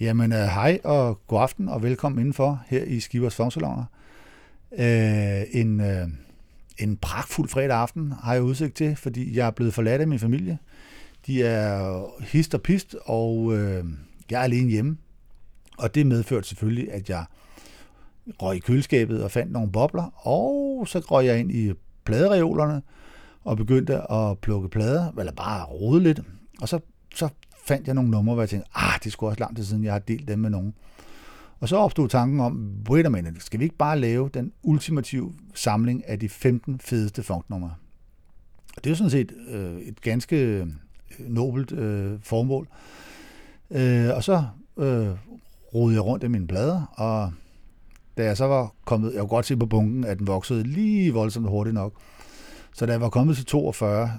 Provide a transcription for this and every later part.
Jamen, hej og god aften og velkommen indenfor her i Skibers Formsaloner. En pragtfuld fredag aften har jeg udsigt til, fordi jeg er blevet forladt af min familie. De er hist og pist, og jeg er alene hjemme. Og det medførte selvfølgelig, at jeg røg i køleskabet og fandt nogle bobler, og så røg jeg ind i pladereolerne og begyndte at plukke plader, eller bare rode lidt, og så fandt jeg nogle numre, hvor jeg tænkte, det skulle også lang tid siden, jeg har delt dem med nogen. Og så opstod tanken om, wait a minute, skal vi ikke bare lave den ultimative samling af de 15 fedeste funknumre? Og det er jo sådan set et ganske nobelt formål. Og så rodede jeg rundt i mine plader, og da jeg så var kommet, jeg kunne godt se på bunken, at den voksede lige voldsomt hurtigt nok. Så da jeg var kommet til 42,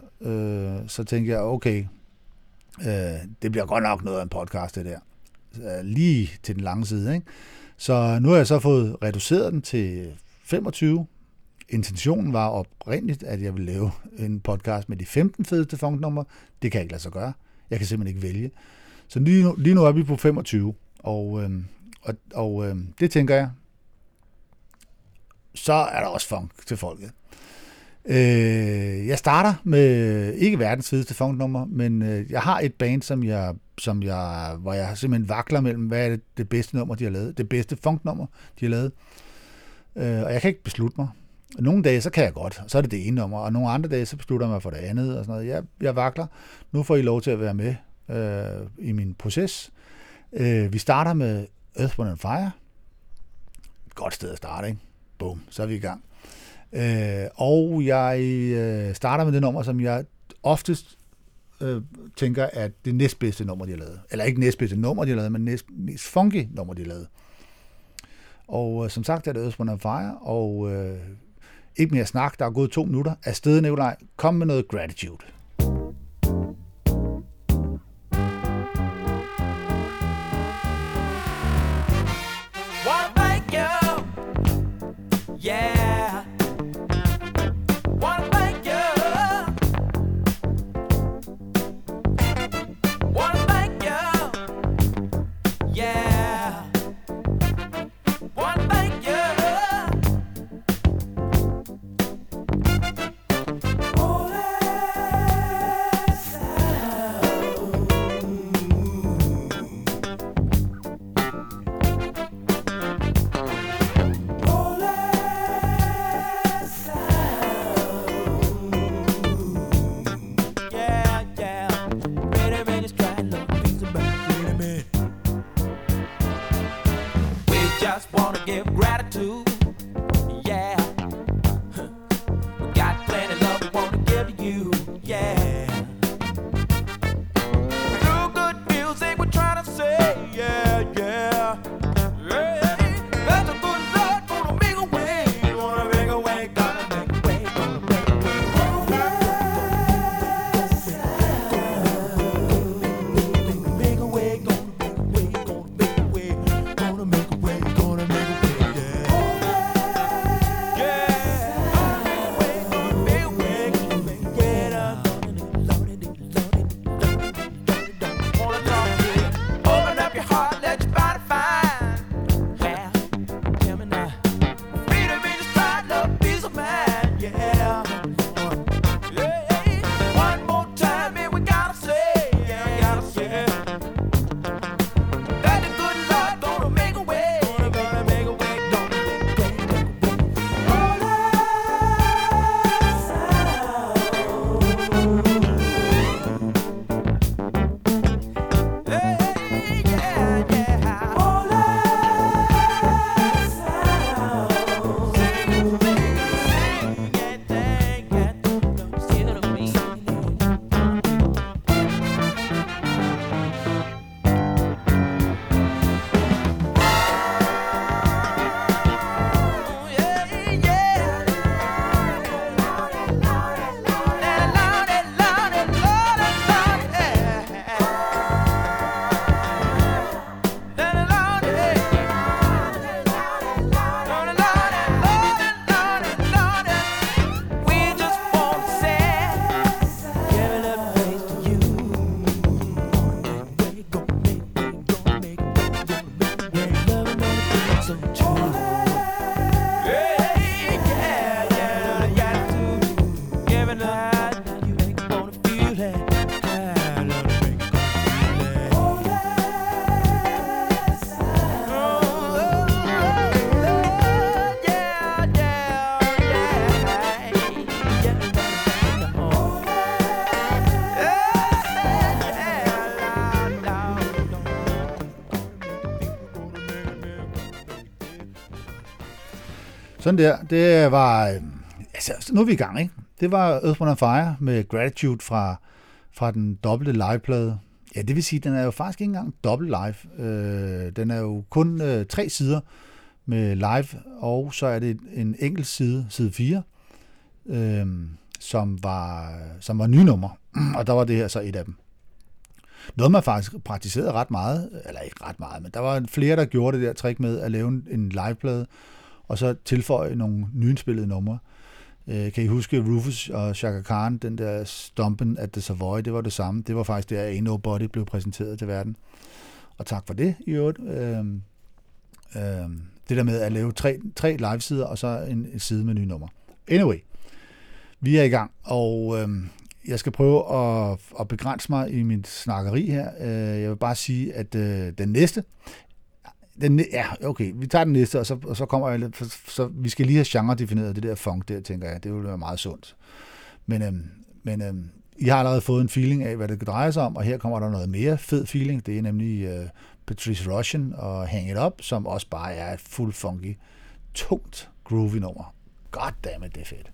så tænkte jeg, okay, det bliver godt nok noget af en podcast, det der. Lige til den lange side, ikke? Så nu har jeg så fået reduceret den til 25. Intentionen var oprindeligt, at jeg ville lave en podcast med de 15 fedeste funknumre. Det kan jeg ikke lade sig gøre. Jeg kan simpelthen ikke vælge. Så lige nu er vi på 25, og det tænker jeg. Så er der også funk til folket. Jeg starter med ikke verdens fedeste funknummer, men jeg har et band, hvor jeg simpelthen vakler mellem, hvad er det bedste nummer, de har lavet, det bedste funknummer, de har lavet. Og jeg kan ikke beslutte mig. Nogle dage, så kan jeg godt, så er det ene nummer, og nogle andre dage, så beslutter jeg mig for det andet, og sådan noget. Jeg vakler. Nu får I lov til at være med i min proces. Vi starter med Earth, Wind & Fire. Et godt sted at starte, ikke? Boom, så er vi i gang. Og jeg starter med det nummer, som jeg oftest tænker, at det næstbedste nummer, de har lavet. Eller ikke næstbedste nummer, de har lavet, men mest funky nummer, de har lavet. Og som sagt er det Earth, Wind & Fire, og ikke mere snak, der er gået 2 minutter. Afsted, Nikolaj, kom med noget gratitude. Gonna make a way, gonna make a way, yeah. Sådan der. Det var... altså, nu er vi i gang, ikke? Det var Earth, Wind & Fire med Gratitude fra den dobbelte liveplade. Ja, det vil sige, den er jo faktisk ikke engang dobbelt live. Den er jo kun 3 sider med live, og så er det en enkelt side, side 4, som var nye nummer. Og der var det her så et af dem. Noget, man faktisk praktiserede ret meget, eller ikke ret meget, men der var flere, der gjorde det der trick med at lave en liveplade, og så tilføje nogle nyindspillede numre. Kan I huske Rufus og Chaka Khan, den der Stompen at the Savoy, det var det samme. Det var faktisk der, Ain't Nobody blev præsenteret til verden. Og tak for det, i øvrigt. Det der med at lave 3 livesider, og så en side med nye numre. Anyway, vi er i gang, og jeg skal prøve at begrænse mig i mit snakkeri her. Jeg vil bare sige, at vi tager den næste, og så kommer jeg lidt, så vi skal lige have genredefineret det der funk der, tænker jeg. Det vil være meget sundt. Men I har allerede fået en feeling af, hvad det kan dreje sig om, og her kommer der noget mere fed feeling. Det er nemlig Patrice Rushen og Hang It Up, som også bare er et fuld funky, tungt groovy nummer. Goddammit, det er fedt.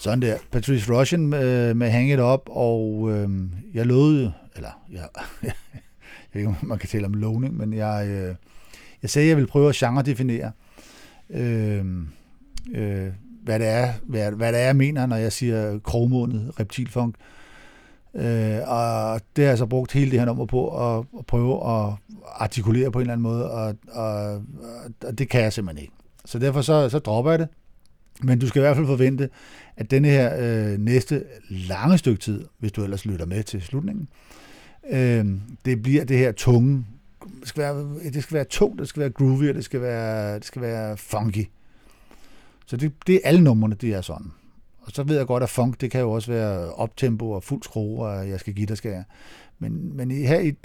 Sådan der. Patrice Rushen med Hang It Up, og jeg lovede, eller jeg ved ikke, om man kan tale om lovning, men jeg sagde, at jeg ville prøve at genredefinere, hvad det er, jeg mener, når jeg siger krogmånet reptilfunk. Og det har jeg så brugt hele det her nummer på at prøve at artikulere på en eller anden måde, og det kan jeg simpelthen ikke. Så derfor så dropper jeg det. Men du skal i hvert fald forvente, at denne her næste lange stykke tid, hvis du ellers lytter med til slutningen, det bliver det her tunge. Det skal være tungt, det skal være groovy, og det skal være funky. Så det er alle numrene, de er sådan. Og så ved jeg godt, at funk, det kan jo også være optempo og fuld skrue, og jeg skal give dig, skal jeg. Men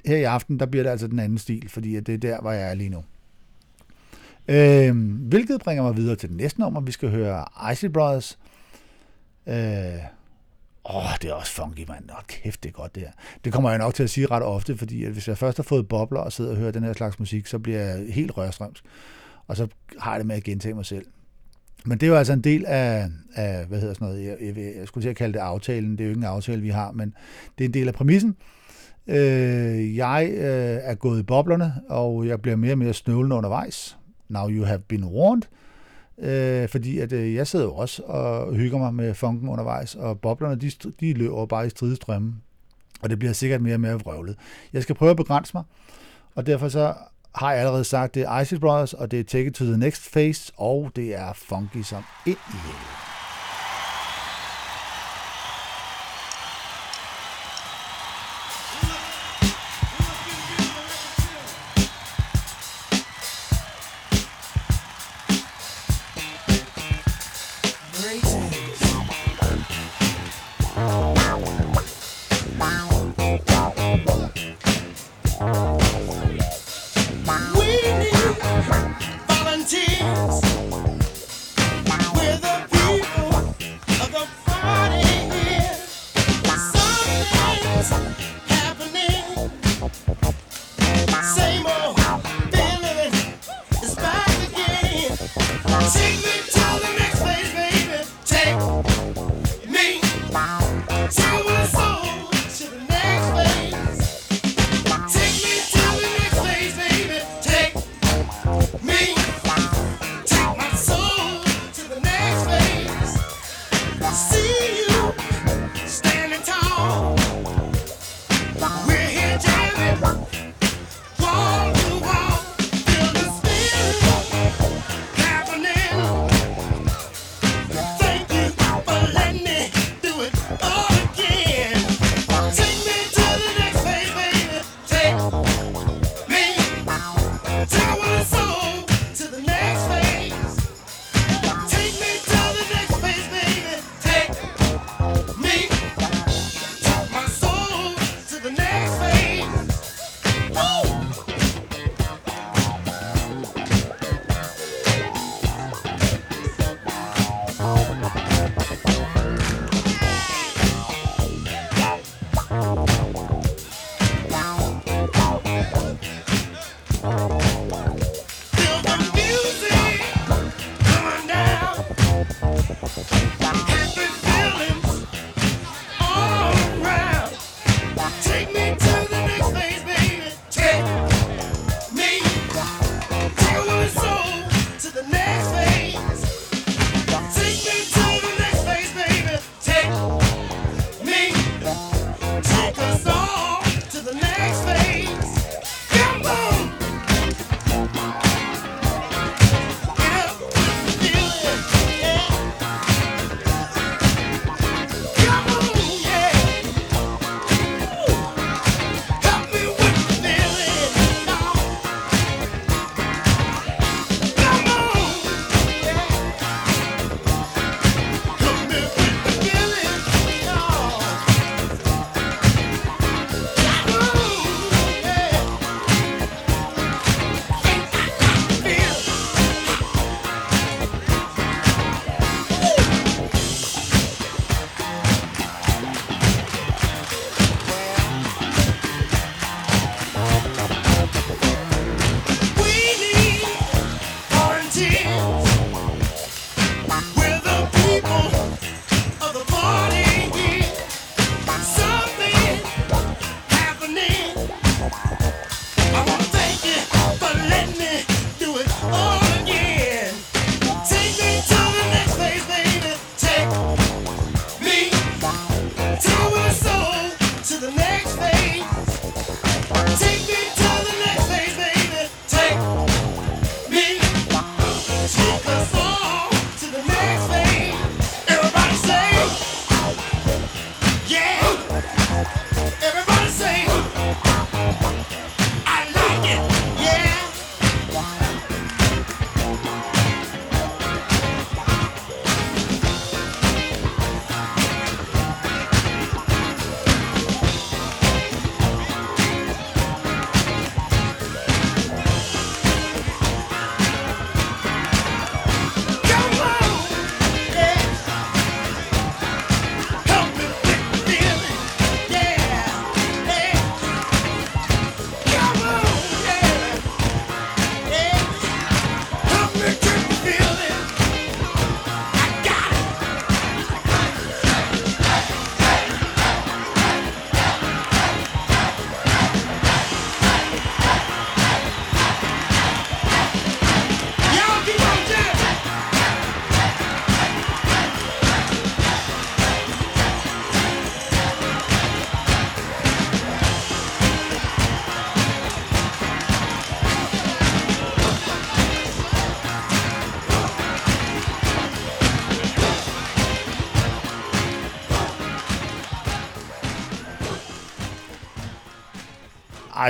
her i aften, der bliver det altså den anden stil, fordi det er der, hvor jeg er lige nu. Hvilket bringer mig videre til det næste nummer. Vi skal høre Isley Brothers. Det er også funky, mand. Kæft, det er godt det her. Det kommer jeg nok til at sige ret ofte, fordi at hvis jeg først har fået bobler og sidder og hører den her slags musik, så bliver jeg helt rørstrømsk. Og så har jeg det med at gentage mig selv. Men det er jo altså en del af hvad hedder sådan noget, jeg skulle til at kalde det aftalen. Det er jo ikke en aftale, vi har, men det er en del af præmissen. Jeg er gået i boblerne, og jeg bliver mere og mere snøvlende undervejs. Now you have been warned. Fordi at jeg sidder jo også og hygger mig med funken undervejs, og boblerne, de løber bare i stridestrømme, og det bliver sikkert mere og mere vrøvlet. Jeg skal prøve at begrænse mig, og derfor så har jeg allerede sagt, det er Isley Brothers, og det er Take It to the Next Phase, og det er funky som ind i helvede. Volunteers with a few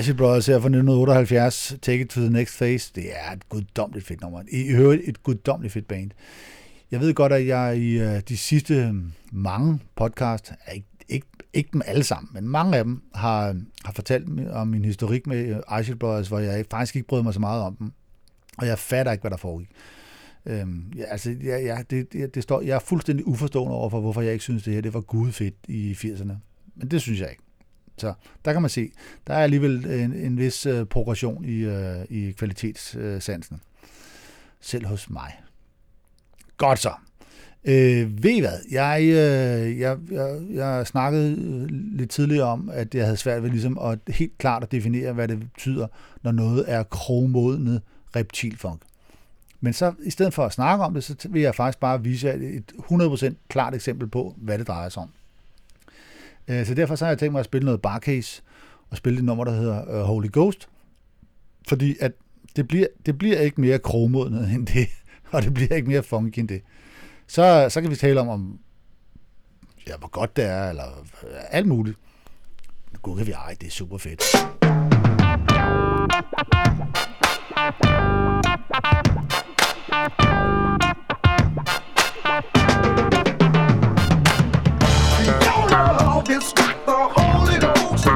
Isley Brothers her fra 1978, Take It to the Next Phase, det er et guddommeligt fedt nummer. I øvrigt et guddommeligt fedt band. Jeg ved godt, at jeg i de sidste mange podcast, ikke dem alle sammen, men mange af dem, har fortalt om min historik med Isley Brothers, hvor jeg faktisk ikke brød mig så meget om dem, og jeg fatter ikke, hvad der foregik. Jeg er fuldstændig uforstående overfor, hvorfor jeg ikke synes, det her det var gudfedt i 80'erne. Men det synes jeg ikke. Så der kan man se, der er alligevel en vis progression i kvalitetssansen. Selv hos mig. Godt så. Ved I hvad? Jeg snakkede lidt tidligere om, at jeg havde svært ved ligesom at helt klart at definere, hvad det betyder, når noget er krogmodnet reptilfunk. Men så i stedet for at snakke om det, så vil jeg faktisk bare vise jer et 100% klart eksempel på, hvad det drejer sig om. Så derfor så har jeg tænkt mig at spille noget Barcase, og spille det nummer, der hedder Holy Ghost, fordi at det bliver ikke mere krogmodnet end det, og det bliver ikke mere funky end det. Så kan vi tale om ja, hvor godt det er, eller alt muligt. Gud kan vi ej, det er super fedt. It's got the Holy Ghost.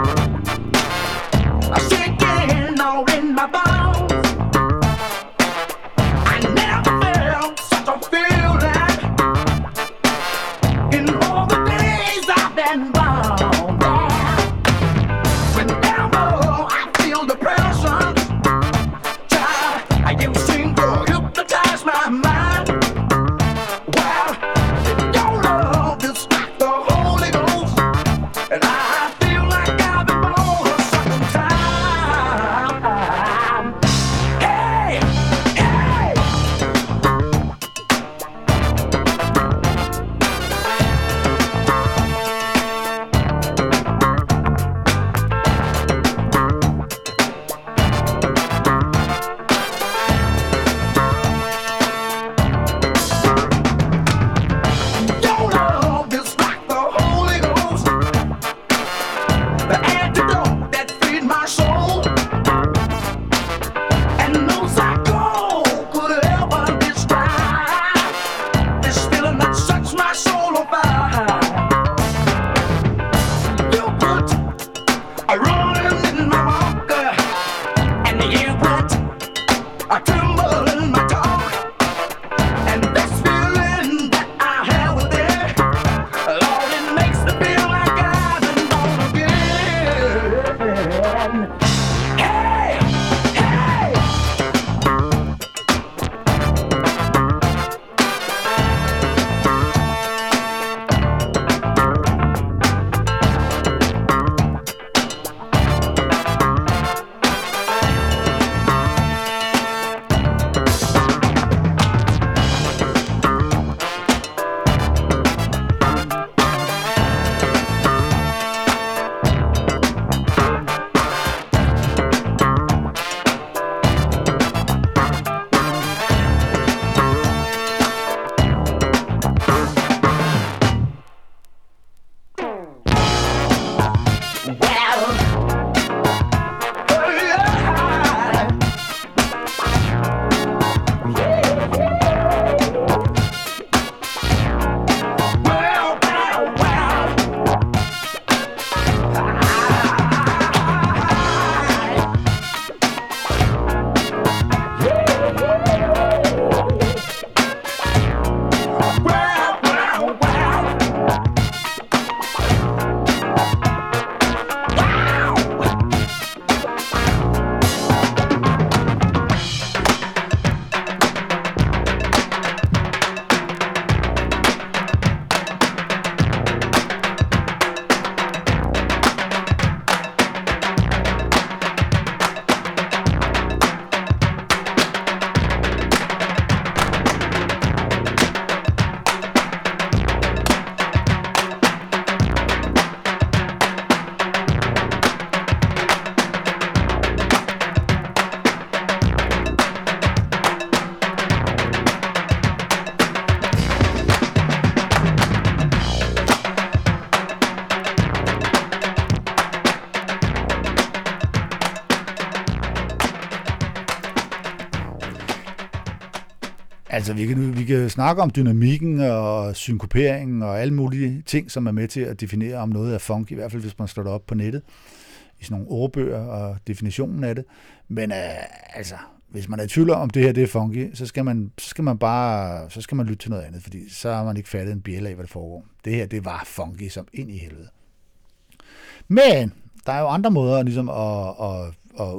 I'm shaking all in my bones. I never felt such a feeling in all the days I've been bound. Whenever Altså, vi kan snakke om dynamikken og synkoperingen og alle mulige ting, som er med til at definere, om noget er funk, i hvert fald hvis man slår det op på nettet, i sådan nogle ordbøger og definitionen af det. Men altså, hvis man er i tvivl om, det her det er funky, så skal man lytte til noget andet, fordi så har man ikke fattet en bjæl af, hvad der foregår. Det her, det var funky som ind i helvede. Men der er jo andre måder, ligesom, at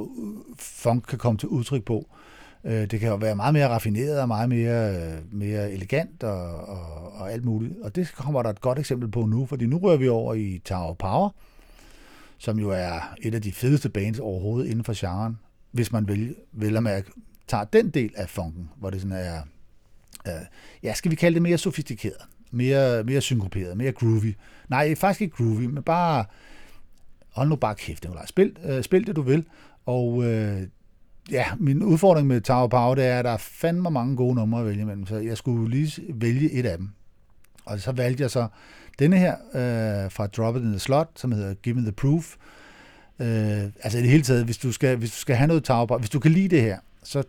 funk kan komme til udtryk på. Det kan jo være meget mere raffineret og meget mere elegant og alt muligt. Og det kommer der et godt eksempel på nu, fordi nu rører vi over i Tower of Power, som jo er et af de fedeste bands overhovedet inden for genren. Hvis man vil at mærke, tager den del af funken, hvor det sådan er, skal vi kalde det mere sofistikeret, mere synkoperet, mere groovy. Nej, faktisk ikke groovy, men bare, hold nu bare kæft, Nicolaj. Spil det, du vil. Og min udfordring med Tower Power, det er, at der er fandme mange gode numre at vælge imellem, så jeg skulle lige vælge et af dem. Og så valgte jeg så denne her fra Drop It in the Slot, som hedder Give Me the Proof. Altså i det hele taget, hvis du skal have noget Tower Power, hvis du kan lide det her, så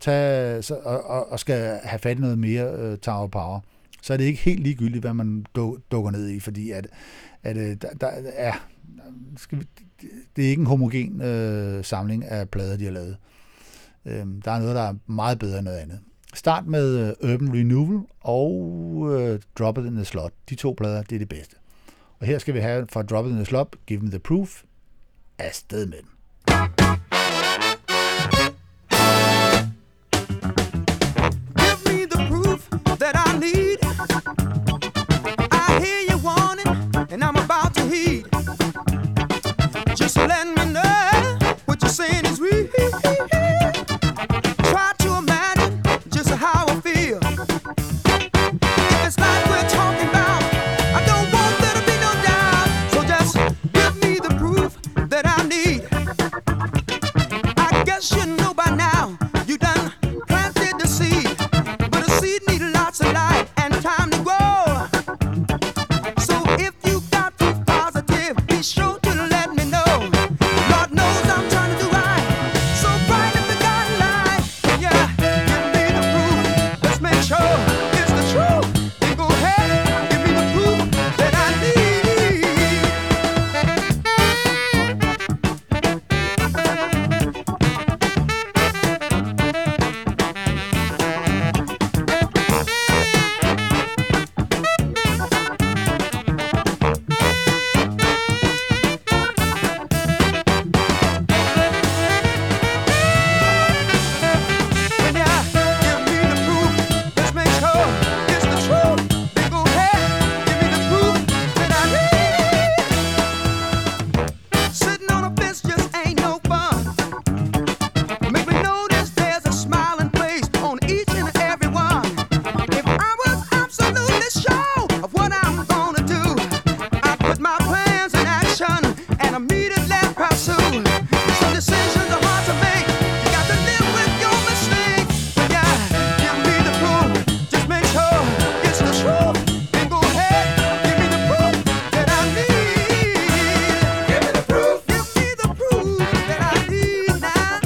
skal have fat i noget mere Tower Power, så er det ikke helt ligegyldigt, hvad man dukker ned i, fordi det er ikke en homogen samling af plader, de har lavet. Der er noget, der er meget bedre end noget andet. Start med Urban Renewal og Drop It in the Slot. De to plader, det er det bedste. Og her skal vi have fra Drop It in the Slot, Give Me the Proof, afsted med den. Give me the proof that I need. I hear you warning, and I'm about to heed. Just let me know what you're saying is real. Try to imagine just how I feel. If it's like we're talking about, I don't want there to be no doubt. So just give me the proof that I need. I guess you know by now, you done planted the seed. But a seed needs lots of light and time to grow. So if you got proof positive, be sure to let me know. Lord knows I'm trying to do right. So bright if the God light. Yeah, give me the proof. Let's make sure it's the truth. Then go ahead, give me the proof that I need. When ya give me the proof, let's make sure it's the truth. Then go ahead, give me the proof that I need. Sitting on a fence just ain't no fun. Make me notice there's a smiling face on each and every one. If I was absolutely sure of what I'm gonna do, I'd put my plans in action and immediately pursue. Some decisions are hard to make. You got to live with your mistakes. But yeah, give me the proof. Just make sure it's the truth. Then go ahead, give me the proof that I need. Give me the proof. Give me the proof that I need now.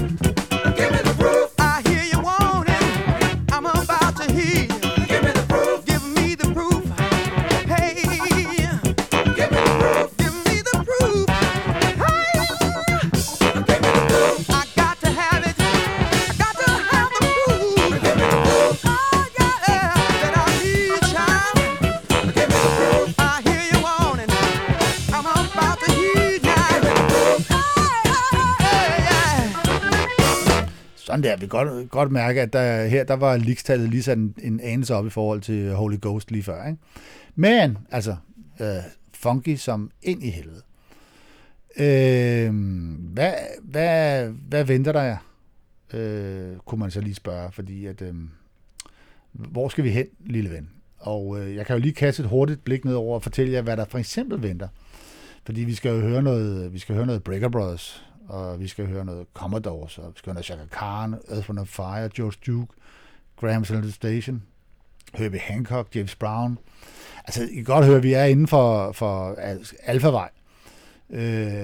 Give me the proof. I hear you wanting. I'm about to hear. Give me the proof. Give me the proof. Hey. Give me the proof. Give me the proof. Hey. I got to have it. I got to have the proof. Oh, yeah, that I need, child. I hear you warning. I'm about to heed now. Hey, yeah. Sådan der, vi kan godt mærke, at her var ligestallet lige sådan en anelse op i forhold til Holy Ghost lige før. Ikke? Men, altså, funky som ind i helvede. Hvad venter der jer? Kunne man så lige spørge, fordi at, hvor skal vi hen, lille ven? Og jeg kan jo lige kaste et hurtigt blik nedover og fortælle jer, hvad der for eksempel venter. Fordi vi skal jo høre noget, Breaker Brothers, og vi skal høre noget Commodores, og vi skal høre noget Chaka Khan, Earth, Wind & Fire, George Duke, Graham Central Station, hører vi Hancock, James Brown. Altså, I kan godt høre, at vi er inden for alfavej.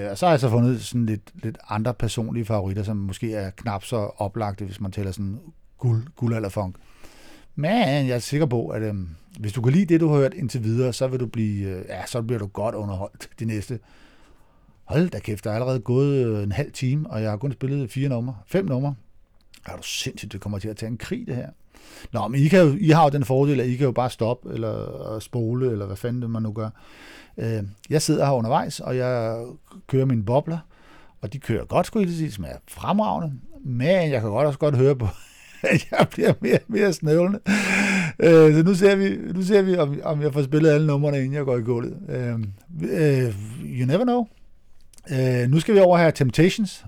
Og så har jeg så fundet sådan lidt andre personlige favoritter, som måske er knap så oplagte, hvis man tæller sådan guldalderfunk. Men jeg er sikker på, at hvis du kan lide det, du har hørt indtil videre, så vil du blive, så bliver du godt underholdt de næste. Hold da kæft, der er allerede gået en halv time, og jeg har kun spillet 5 numre. Er du sindssygt, det kommer til at tage en krig, det her. Nå, men I har jo den fordel, at I kan jo bare stoppe, eller spole, eller hvad fanden man nu gør. Jeg sidder her undervejs, og jeg kører mine bobler, og de kører godt, skulle jeg sige, som er fremragende, men jeg kan godt høre på, at jeg bliver mere og mere snøvlende. Så nu ser vi, om jeg får spillet alle numrene, inden jeg går i gulvet. You never know. Nu skal vi over her Temptations.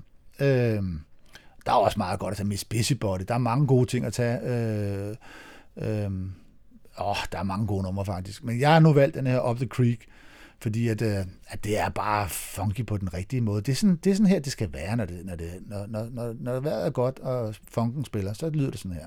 Der er også meget godt at tage med Busybody. Der er mange gode ting at tage. Der er mange gode numre faktisk. Men jeg har nu valgt den her Up the Creek, fordi at det er bare funky på den rigtige måde. Det er sådan her, det skal være, når vejret er godt, og funken spiller, så lyder det sådan her.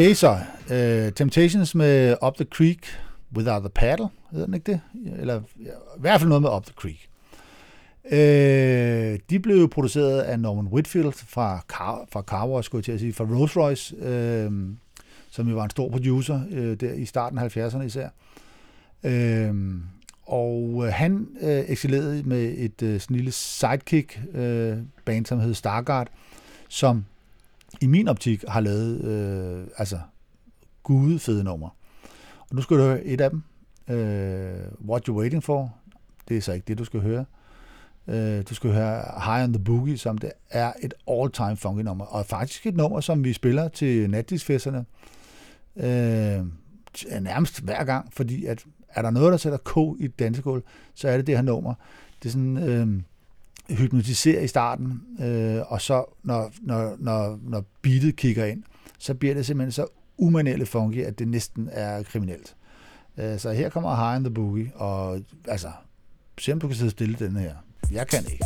Okay, så Temptations med Up the Creek Without the Paddle, hedder den ikke det? Eller ja, i hvert fald noget med Up the Creek. De blev jo produceret af Norman Whitfield fra Rose Royce, som jo var en stor producer der i starten af 70'erne især. Og han excellerede med et snille sidekick band, som hed Stargard, som i min optik har lavet gudefede numre. Og nu skal du høre et af dem. What You're Waiting For. Det er så ikke det, du skal høre. Du skal høre High on the Boogie, som det er et all-time funky nummer. Og faktisk et nummer, som vi spiller til natdisfesterne nærmest hver gang, fordi at er der noget, der sætter ko i et dansegulv, så er det det her nummer. Det er sådan... hypnotiserer i starten, og så når beatet kigger ind, så bliver det simpelthen så umanerligt funky, at det næsten er kriminelt. Så her kommer High on the Boogie, og altså, se om du kan sidde stille den her. Jeg kan ikke.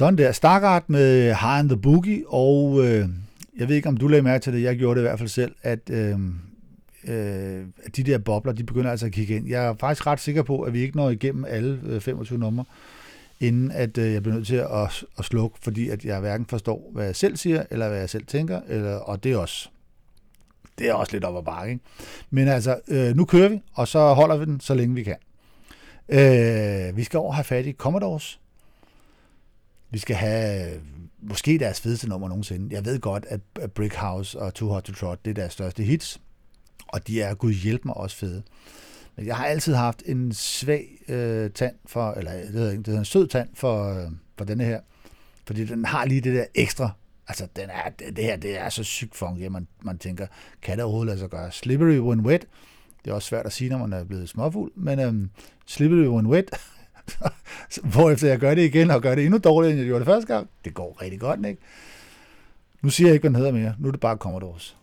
Sådan der. Stargard med High on the Boogie, og jeg ved ikke, om du lagde mærke til det, jeg gjorde det i hvert fald selv, at de der bobler, de begynder altså at kigge ind. Jeg er faktisk ret sikker på, at vi ikke når igennem alle 25 numre, inden at jeg bliver nødt til at slukke, fordi at jeg hverken forstår, hvad jeg selv siger, eller hvad jeg selv tænker, eller, og det er også lidt op ad bakke, ikke? Men altså, nu kører vi, og så holder vi den, så længe vi kan. Vi skal over have fat i Commodores. Vi skal have måske deres fedeste nummer nogensinde. Jeg ved godt, at Brick House og Too Hot to Trot, det er deres største hits, og de er, gud hjælp mig, også fede. Men jeg har altid haft en svag tand for, eller det hedder ikke, det hedder en sød tand for denne her, fordi den har lige det der ekstra. Altså, det her er så sygt funky, man tænker, kan det overhovedet lade sig gøre? Slippery When Wet, det er også svært at sige, når man er blevet småfuld, men Slippery When Wet, hvorefter jeg gør det igen, og gør det endnu dårligere, end jeg gjorde det første gang, det går rigtig godt, ikke? Nu siger jeg ikke, hvad den hedder mere, nu er det bare Commodores.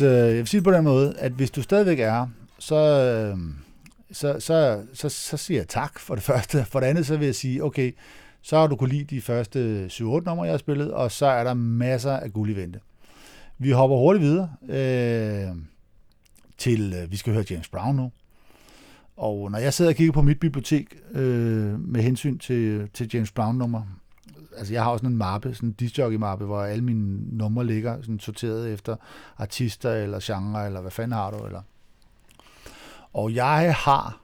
Jeg vil sige på den måde, at hvis du stadigvæk er her, så siger jeg tak for det første. For det andet, så vil jeg sige, okay, så har du kunnet lide de første 7-8 numre, jeg har spillet, og så er der masser af guld i vente. Vi hopper hurtigt videre til, vi skal høre James Brown nu. Og når jeg sidder og kigger på mit bibliotek med hensyn til James Brown-nummer, altså jeg har også sådan en mappe, sådan en discjockey-mappe, hvor alle mine numre ligger sådan sorteret efter artister eller genre, eller hvad fanden har du, eller. Og jeg har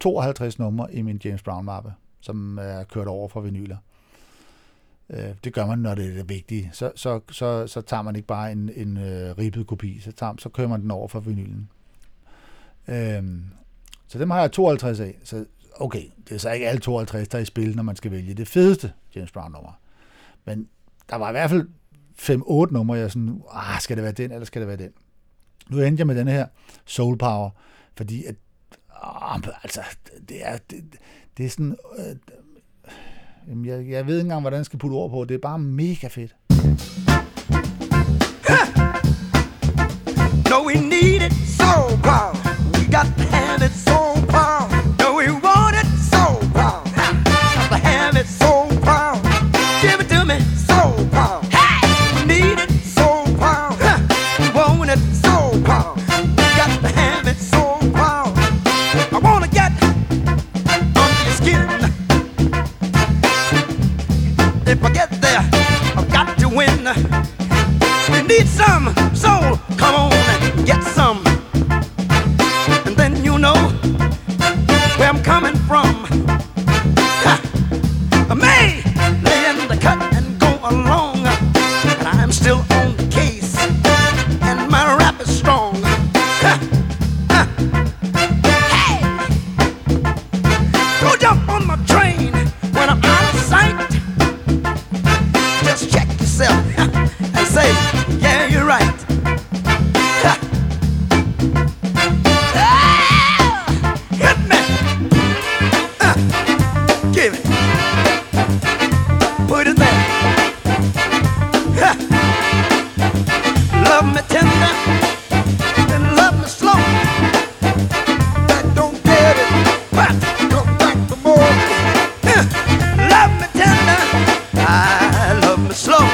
52 numre i min James Brown-mappe, som er kørt over fra vinyler. Det gør man, når det er vigtigt. Så tager man ikke bare en ribbet kopi, så kører man den over for vinylen. Så dem har jeg 52 af. Så okay, det er så ikke alle 52, der er i spil, når man skal vælge det fedeste James Brown-nummer. Men der var i hvert fald 5-8 numre, jeg sådan, skal det være den, eller skal det være den? Nu endte jeg med denne her Soul Power, fordi at, det er sådan... Jeg ved ikke engang, hvordan jeg skal putte ord på. Det er bare mega fedt. No, we need it so proud. We got to have it so proud. No, we want it so proud. Got to have it so proud. Give it to me so proud. Hey! We need it so proud. We want it so proud. We got to have it so proud. I want to get under your skin. If I get there, I've got to win. We need some soul. Come on and get some. And then you know where I'm coming from. Ha! I may lay in the cut and go along. And I'm still on the case. And my rap is strong. Ha! Ha! Hey! Go jump on my train when I'm out of sight. And say, yeah, you're right. Hit me. Give it. Put it there. Love me tender, then love me slow. That don't get it, but come back for more. Love me tender, I love me slow.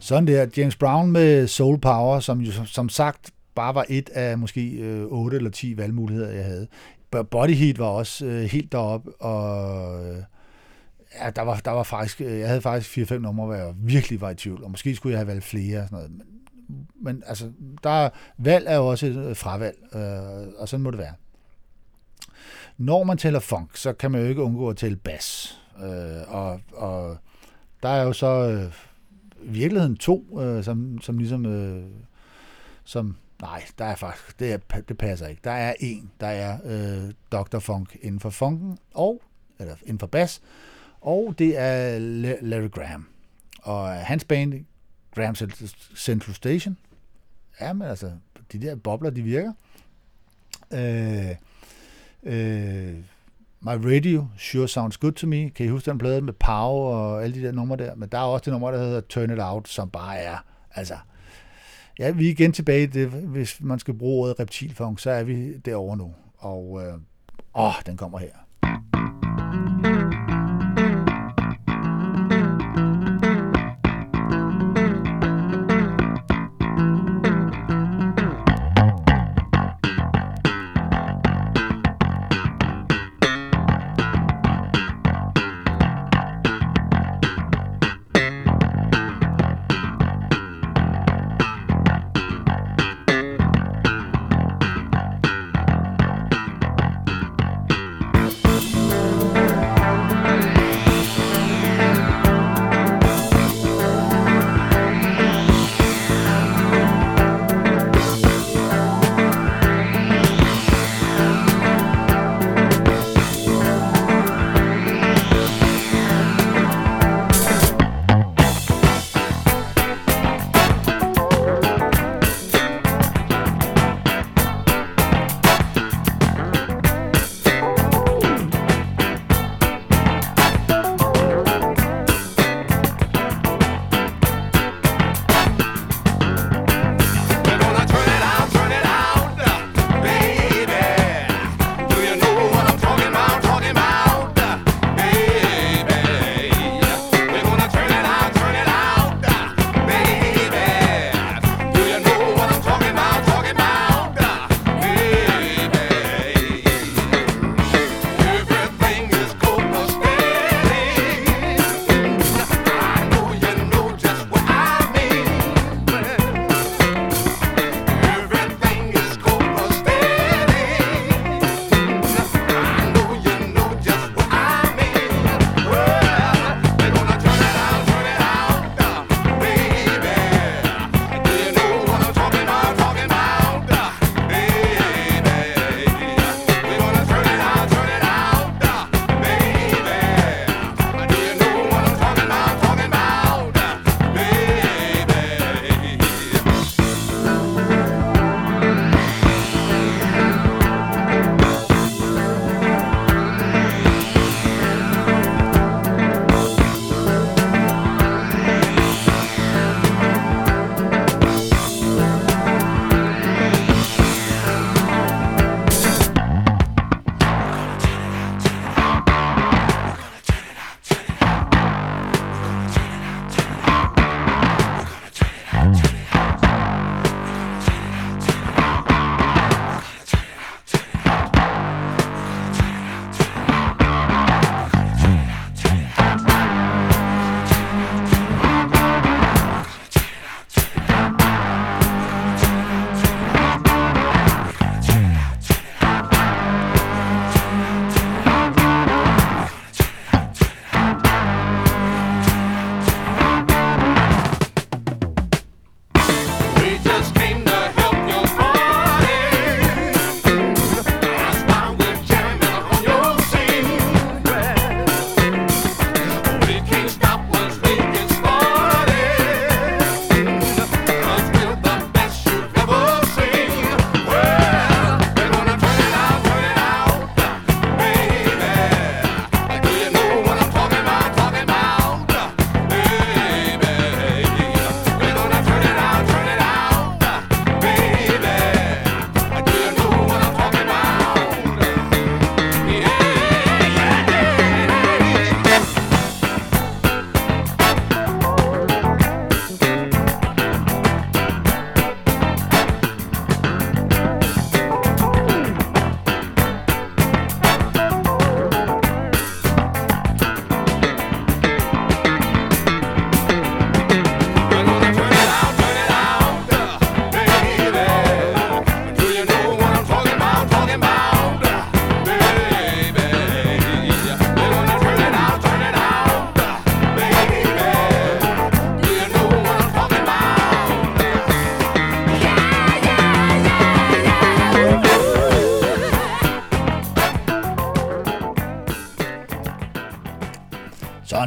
Sådan der, James Brown med Soul Power, som jo som sagt bare var et af måske 8 eller 10 valgmuligheder, jeg havde. Body Heat var også helt deroppe, og ja, der var faktisk, jeg havde faktisk 4-5 numre, hvor jeg virkelig var i tvivl, og måske skulle jeg have valgt flere og sådan noget. Men altså, valg er jo også et fravalg, og sådan må det være. Når man tæller funk, så kan man jo ikke undgå at tælle bass, og der er jo så... virkeligheden 2, som ligesom... der er faktisk... Det passer ikke. Der er en, der er Dr. Funk inden for funken, eller inden for bass, og det er Larry Graham. Og hans band, Graham Central Station, men altså, de der bobler, de virker. My Radio Sure Sounds Good To Me. Kan I huske den plade med Pow og alle de der numre der? Men der er også det nummer, der hedder Turn It Out, som bare er... Altså, ja, vi er igen tilbage i det. Hvis man skal bruge ordet reptilfunk, så er vi derovre nu. Og den kommer her.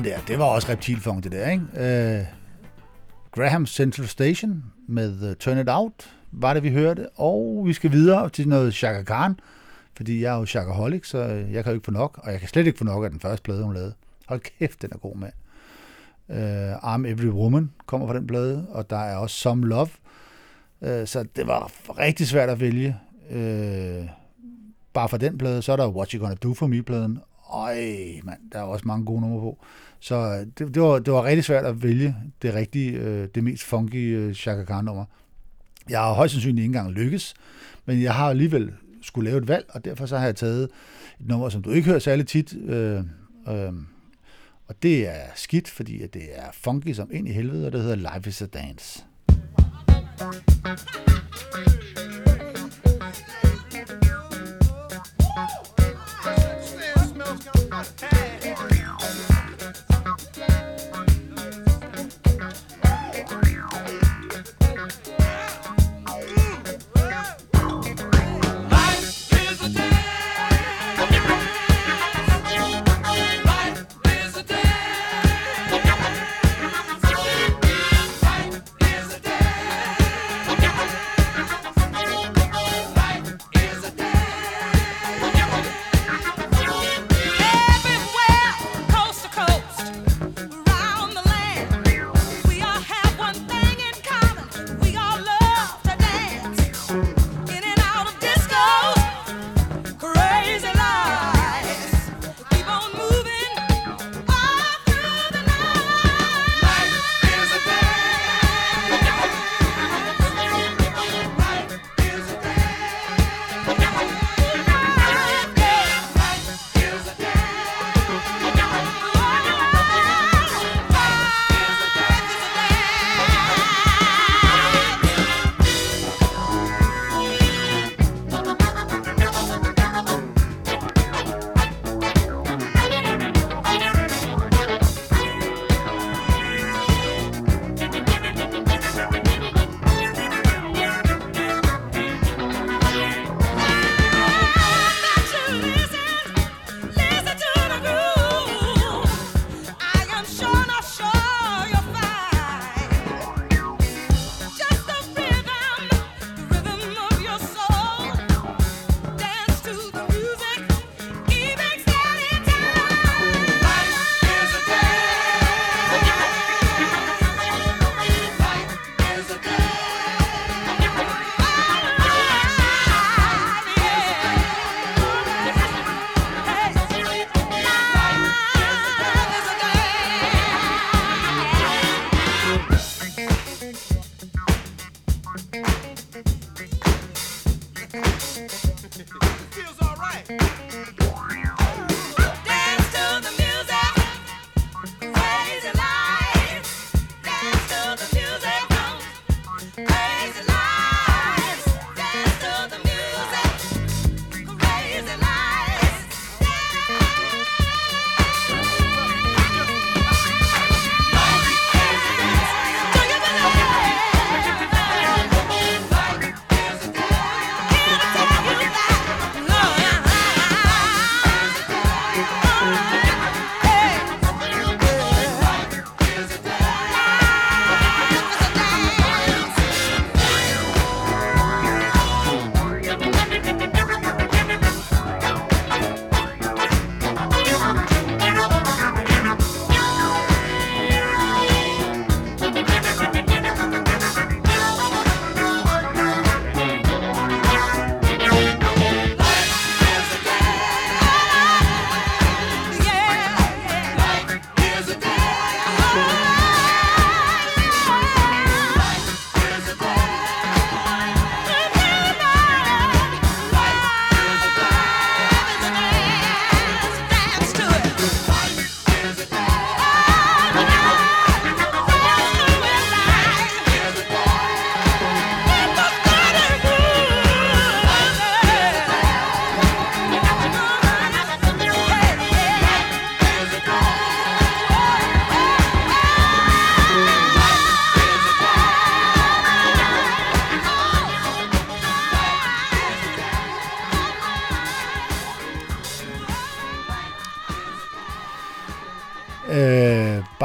sådan der. Det var også reptilfang, det der, ikke? Graham Central Station med Turn It Out, var det, vi hørte. Og vi skal videre til noget Chaka Khan, fordi jeg er jo chakaholic, så jeg kan jo ikke få nok, og jeg kan slet ikke få nok af den første plade, hun lavede. Hold kæft, den er god, mand. I'm Every Woman kommer fra den plade, og der er også Some Love. Så det var rigtig svært at vælge. Bare fra den plade, så er der What You Gonna Do For Me-pladen. Øj, mand, der er også mange gode numre på. Så det var rigtig svært at vælge det rigtige, det mest funky Chaka Khan-nummer. Jeg har højst sandsynligt ikke engang lykkes, men jeg har alligevel skulle lave et valg, og derfor så har jeg taget et nummer, som du ikke hører særlig tit, og det er skidt, fordi det er funky som ind i helvede, og det hedder Life Is A Dance.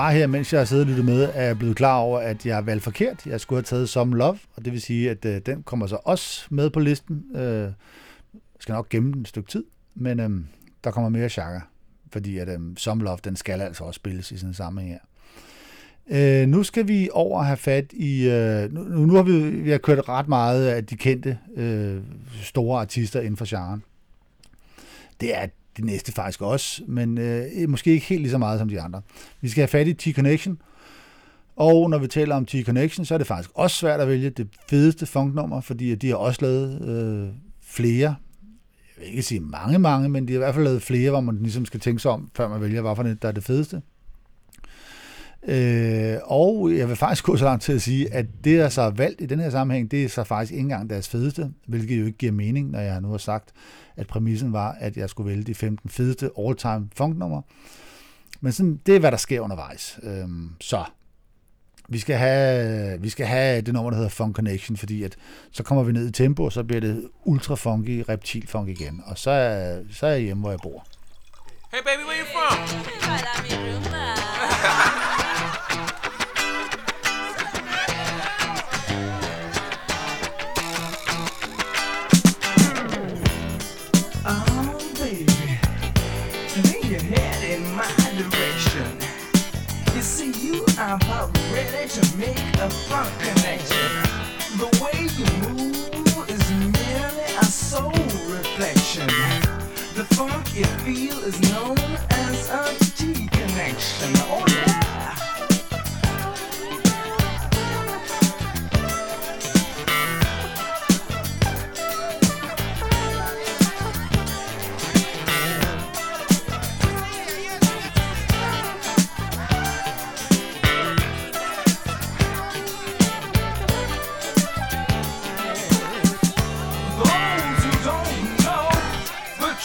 bare her, mens jeg har siddet og lyttet med, er jeg blevet klar over, at jeg valgte forkert. Jeg skulle have taget Some Love, og det vil sige, at den kommer så også med på listen. Jeg skal nok gemme den et stykke tid, men der kommer mere Chaka, fordi at Some Love, den skal altså også spilles i sådan en sammenhæng her. Nu skal vi over og have fat i... Nu har vi kørt ret meget af de kendte store artister inden for genren. Det er det næste faktisk også, men måske ikke helt lige så meget som de andre. Vi skal have fat i T-Connection, og når vi taler om T-Connection, så er det faktisk også svært at vælge det fedeste funknummer, fordi de har også lavet flere, jeg vil ikke sige mange, men de har i hvert fald lavet flere, hvor man ligesom skal tænke sig om, før man vælger, hvad for det, der er det fedeste. Og jeg vil faktisk gå så langt til at sige, at det, der så er valgt i den her sammenhæng, det er så faktisk ikke engang deres fedeste, hvilket jo ikke giver mening, når jeg nu har sagt, at præmissen var, at jeg skulle vælge de 15 fedeste all-time funknummer. Men sådan, det er, hvad der sker undervejs. Så vi skal have det nummer, der hedder Funk Connection, fordi at, så kommer vi ned i tempo, og så bliver det ultra-funky, reptil-funk igen. Og så er jeg hjemme, hvor jeg bor. Hey baby, where you from? Hey. I'm about ready to make a funk connection. The way you move is merely a soul reflection. The funk you feel is known as a T-Connection. Oh yeah!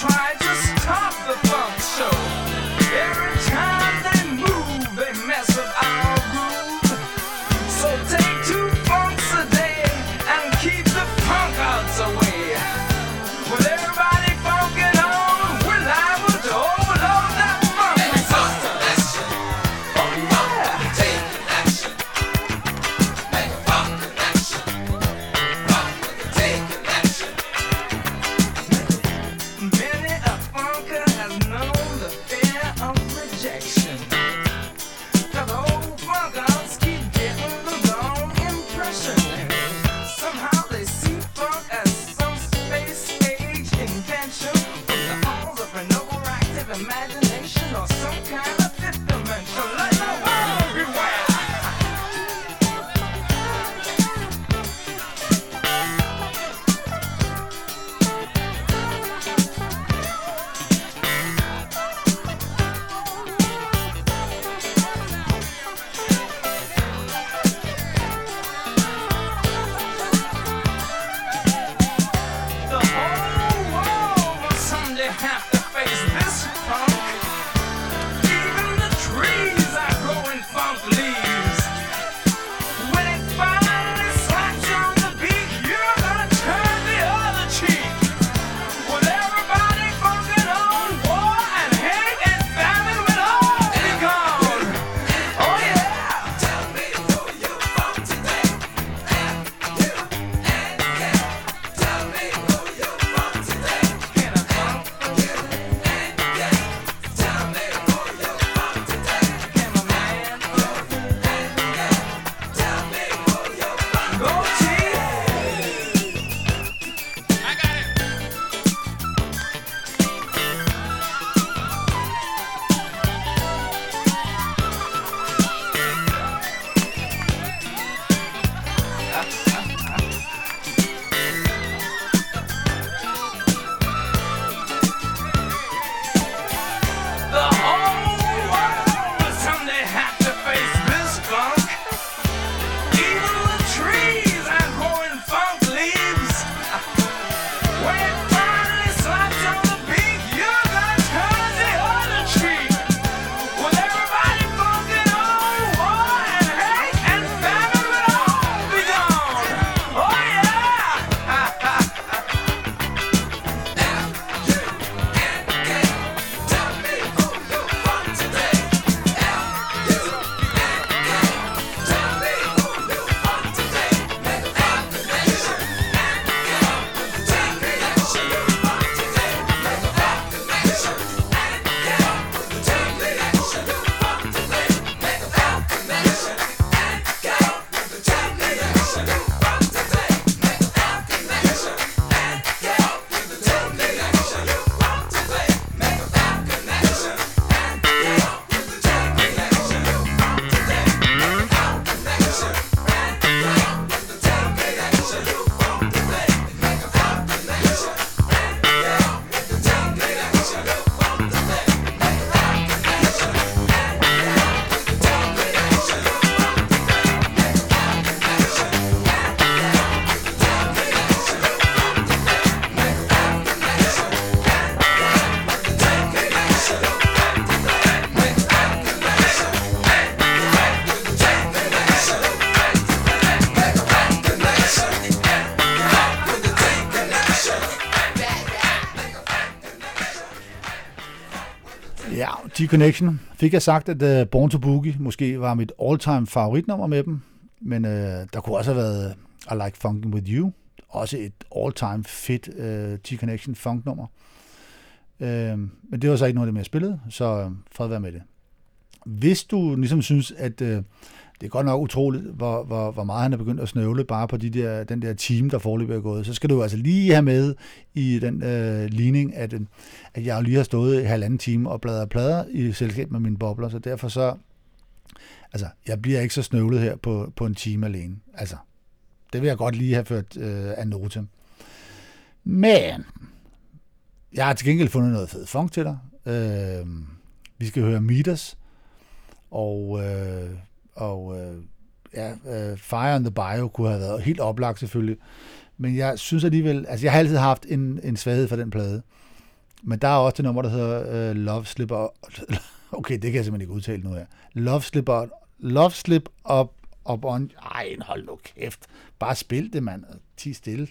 Try to stop the funk show. Every time they move, T-Connection. Fik jeg sagt, at Born to Boogie måske var mit all-time favoritnummer med dem, men der kunne også have været I Like Funkin' With You, også et all-time fedt T-Connection funknummer. Men det var så ikke noget af det, jeg spillede, så fred være med det. Hvis du ligesom synes, at det er godt nok utroligt, hvor meget han er begyndt at snøvle bare på den der time, der forløbig er gået, så skal du altså lige have med i den ligning, at jeg jo lige har stået i halvanden time og bladret plader i selskab med mine bobler, så derfor så, altså, jeg bliver ikke så snøvlet her på en time alene. Altså, det vil jeg godt lige have ført af note. Men jeg har til gengæld fundet noget fed funk til dig. Vi skal høre Meters og Fire on the Bio kunne have været helt oplagt selvfølgelig, men jeg synes alligevel, altså jeg har altid haft en svaghed for den plade, men der er også det nummer, der hedder Love Slipper, okay, det kan jeg simpelthen ikke udtale nu her, Love Slip Up On, ej, hold nu kæft, bare spil det, mand, ti stille.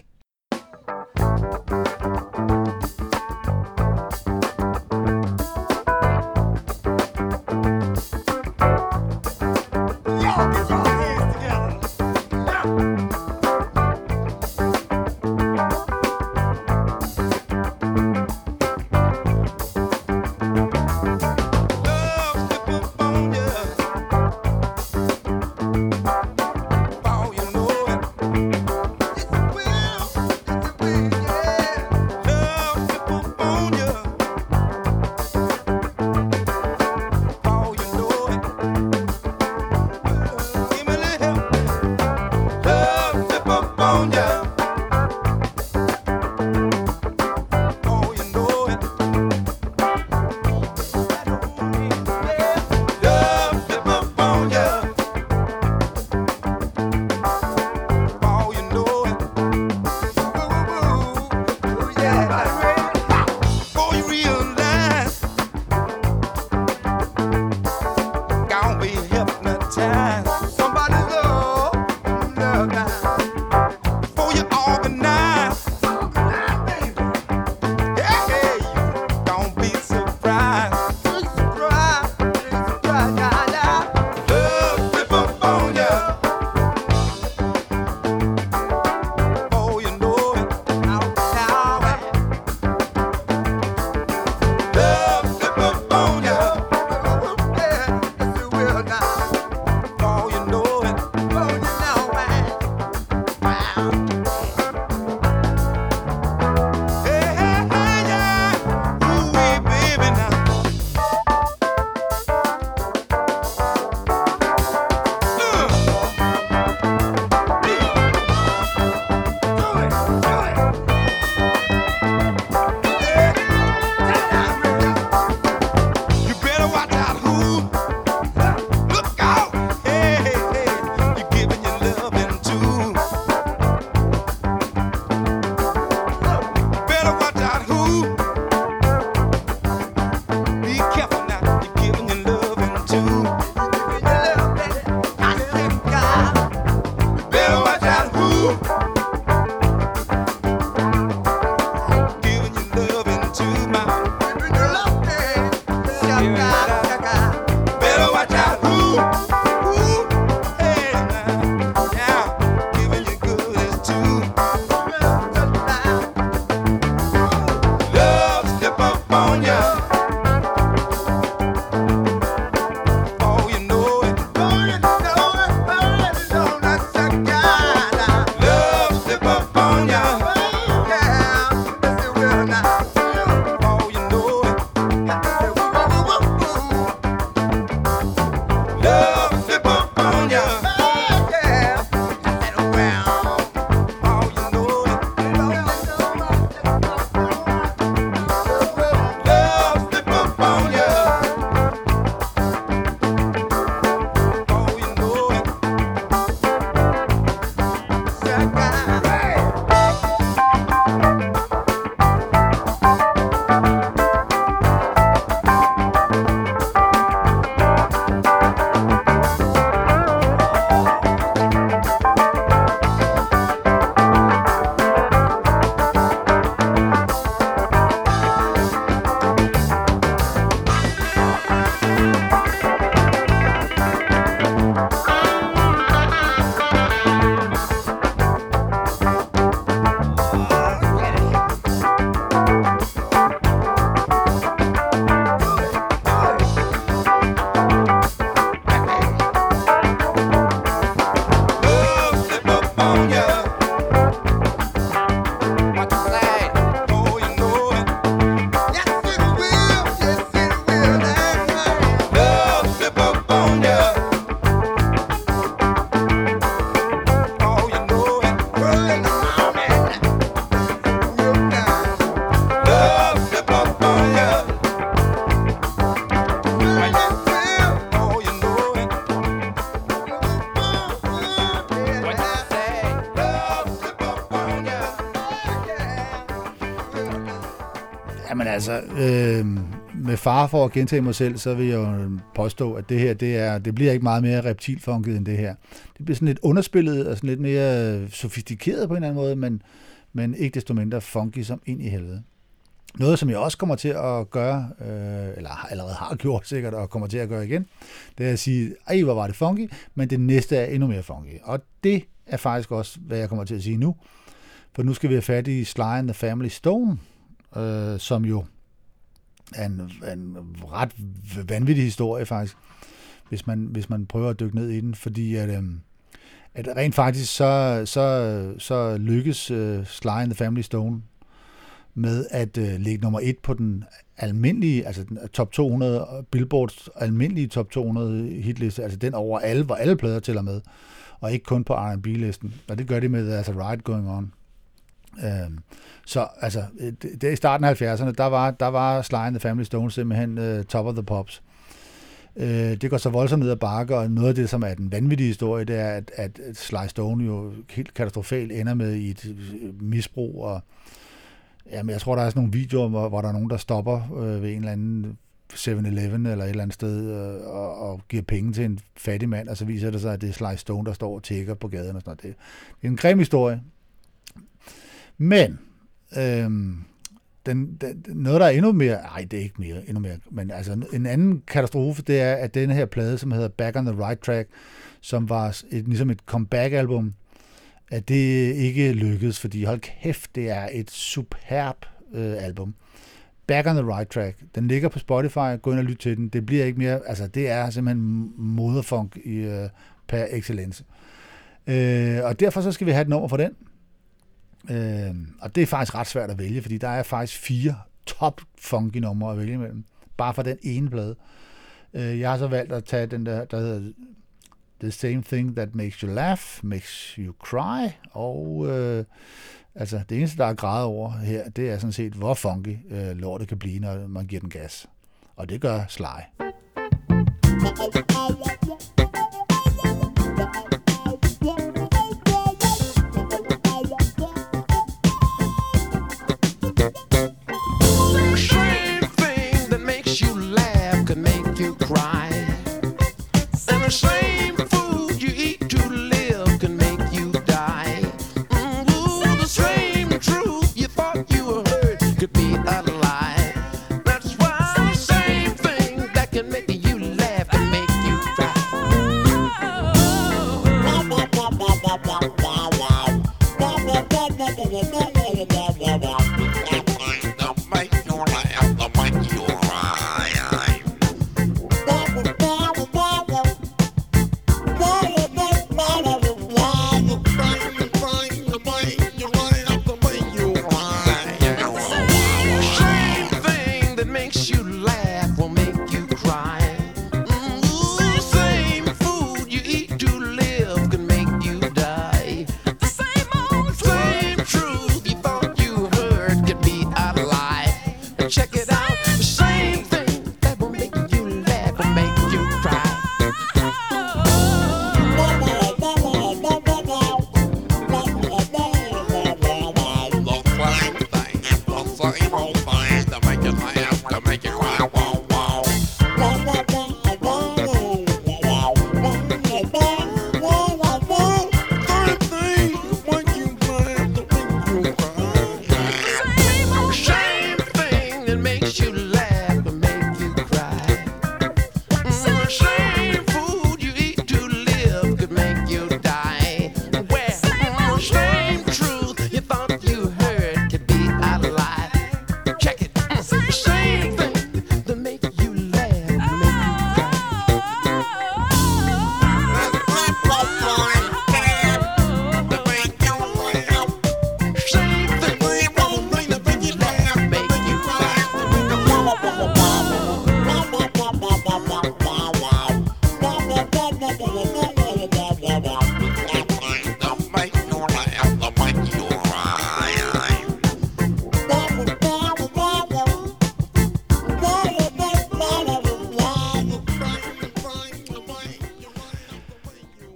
Jamen altså, med fare for at gentage mig selv, så vil jeg jo påstå, at det her, det bliver ikke meget mere reptilfunket end det her. Det bliver sådan lidt underspillet og sådan lidt mere sofistikeret på en eller anden måde, men ikke desto mindre funky som ind i helvede. Noget, som jeg også kommer til at gøre, eller allerede har gjort sikkert, og kommer til at gøre igen, det er at sige, ej, hvor var det funky, men det næste er endnu mere funky. Og det er faktisk også, hvad jeg kommer til at sige nu. For nu skal vi have fat i Sly and the Family Stone, som jo er en ret vanvittig historie faktisk, hvis man prøver at dykke ned i den, fordi at rent faktisk så lykkes Sly and the Family Stone med at ligge nummer 1 på den almindelige, altså den top 200, Billboards almindelige top 200 hitliste, altså den over alle, hvor alle plader tæller med, og ikke kun på R&B-listen. Og det gør de med altså Ride Going On. Så altså, det i starten af 70'erne, der var Sly and the Family Stone simpelthen top of the pops. Det går så voldsomt ned ad bakke, og noget af det, som er den vanvittige historie, det er, at Sly Stone jo helt katastrofalt ender med i et misbrug, og jamen, jeg tror, der er sådan nogle videoer, hvor der er nogen, der stopper ved en eller anden 7-Eleven eller et eller andet sted og giver penge til en fattig mand, og så viser det sig, at det er Sly Stone, der står og tækker på gaden og sådan noget. Det er en grim historie. Men noget, der er endnu mere... Nej, det er ikke mere, endnu mere. Men altså, en anden katastrofe, det er, at denne her plade, som hedder Back on the Right Track, som var ligesom et comeback-album, at det ikke lykkedes, fordi hold kæft, det er et superb album. Back on the Right Track. Den ligger på Spotify. Gå ind og lyt til den. Det bliver ikke mere... Altså, det er simpelthen moderfunk i per excellence. Og derfor så skal vi have et nummer for den. Og det er faktisk ret svært at vælge, fordi der er faktisk 4 top funky numre at vælge imellem. Bare for den ene plade. Jeg har så valgt at tage den der hedder The Same Thing That Makes You Laugh, Makes You Cry, og altså det eneste, der er grædet over her, det er sådan set, hvor funky lortet kan blive, når man giver den gas. Og det gør Sly.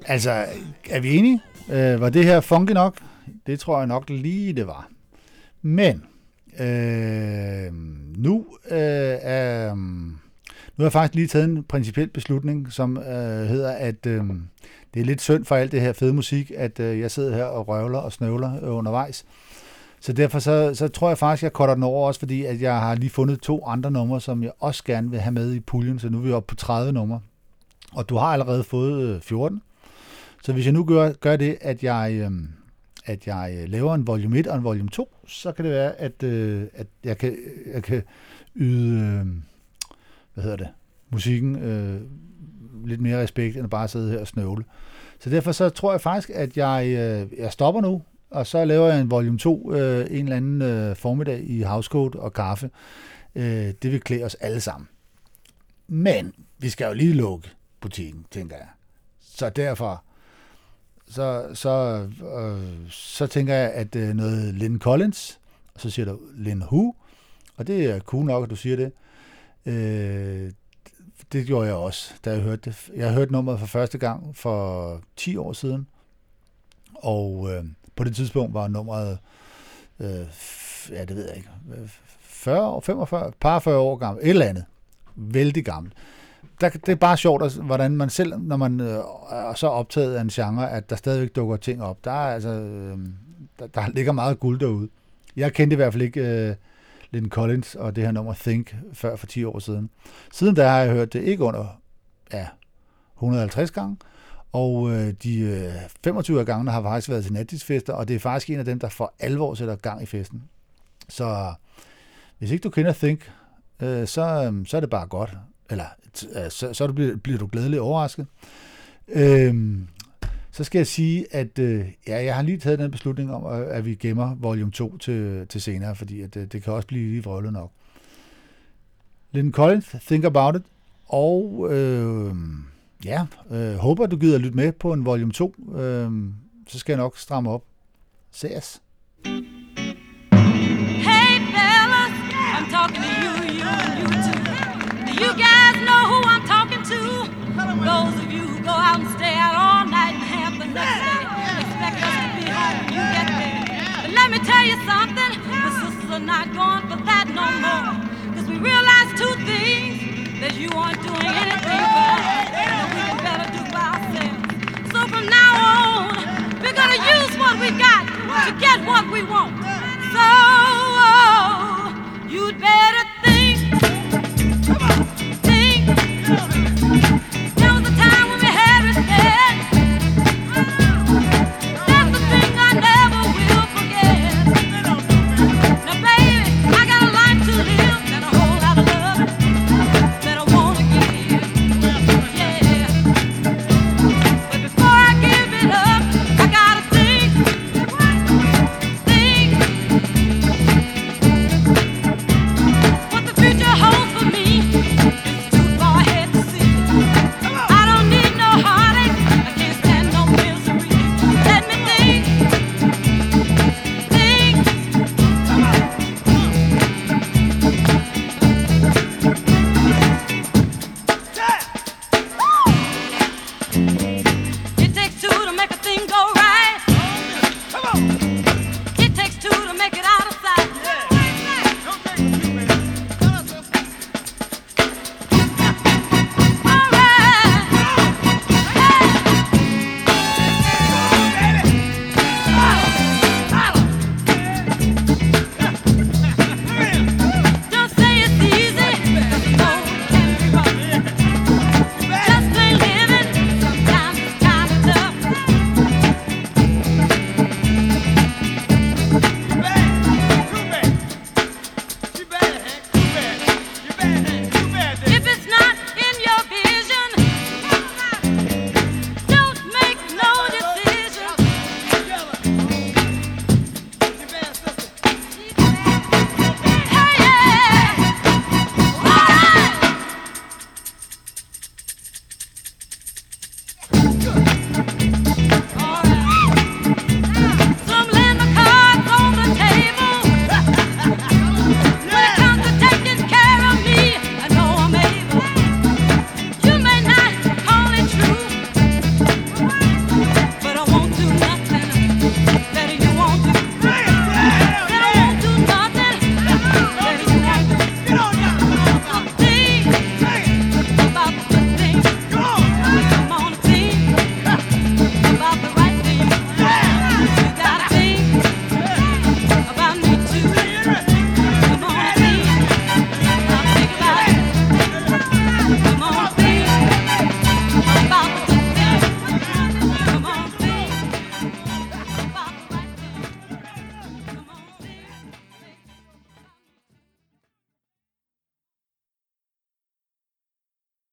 Altså, er vi enige? Var det her funky nok? Det tror jeg nok lige, det var. Men Nu har jeg faktisk lige taget en principiel beslutning, som hedder, at det er lidt synd for alt det her fede musik, at jeg sidder her og røvler og snøvler undervejs. Så derfor så tror jeg faktisk, jeg cutter den over også, fordi at jeg har lige fundet 2 andre numre, som jeg også gerne vil have med i puljen, så nu er vi oppe på 30 numre. Og du har allerede fået 14. Så hvis jeg nu gør det, at jeg laver en volume 1 og en volume 2, så kan det være, at jeg kan yde musikken lidt mere respekt, end bare sidde her og snøvle. Så derfor så tror jeg faktisk, at jeg stopper nu, og så laver jeg en volume 2 en eller anden formiddag i housecoat og kaffe. Det vil klæde os alle sammen. Men vi skal jo lige lukke butikken, tænker jeg. Så derfor så tænker jeg, at noget Lyn Collins, og så siger du Lyn Who, og det er cool nok, at du siger det. Det gjorde jeg også, da jeg hørte det. Jeg hørte nummeret for første gang for 10 år siden, og på det tidspunkt var nummeret, det ved jeg ikke, 40, 45, par 40 år gammelt, et eller andet. Vældig gammelt. Det er bare sjovt, hvordan man selv, når man er så optaget af en genre, at der stadigvæk dukker ting op. Der er altså, der ligger meget guld derude. Jeg kendte i hvert fald ikke Lyn Collins og det her nummer Think før for 10 år siden. Siden da har jeg hørt det ikke under 150 gange, og de 25 gange har faktisk været til nattidsfester, og det er faktisk en af dem, der for alvor sætter gang i festen. Så hvis ikke du kender Think, så er det bare godt. Eller så bliver du glædeligt overrasket. Så skal jeg sige, at jeg har lige taget den beslutning om, at vi gemmer volume 2 til senere, fordi at, det kan også blive lige vrøvlet nok. Lyn Collins, Think About It, og håber, du gider lytte med på en volume 2. Så skal jeg nok stramme op. Ses. Hey fellas, I'm talking to you too. Do you guys know who I'm talking to? Those of you who go out and stay out all night and have the next day, expect us to be home when you get there. But let me tell you something, the sisters are not going for that no more. Cause we realize two things, that you aren't doing anything for us, and that we better do by ourselves. So from now on, we're gonna use what we got to get what we want. So, you'd better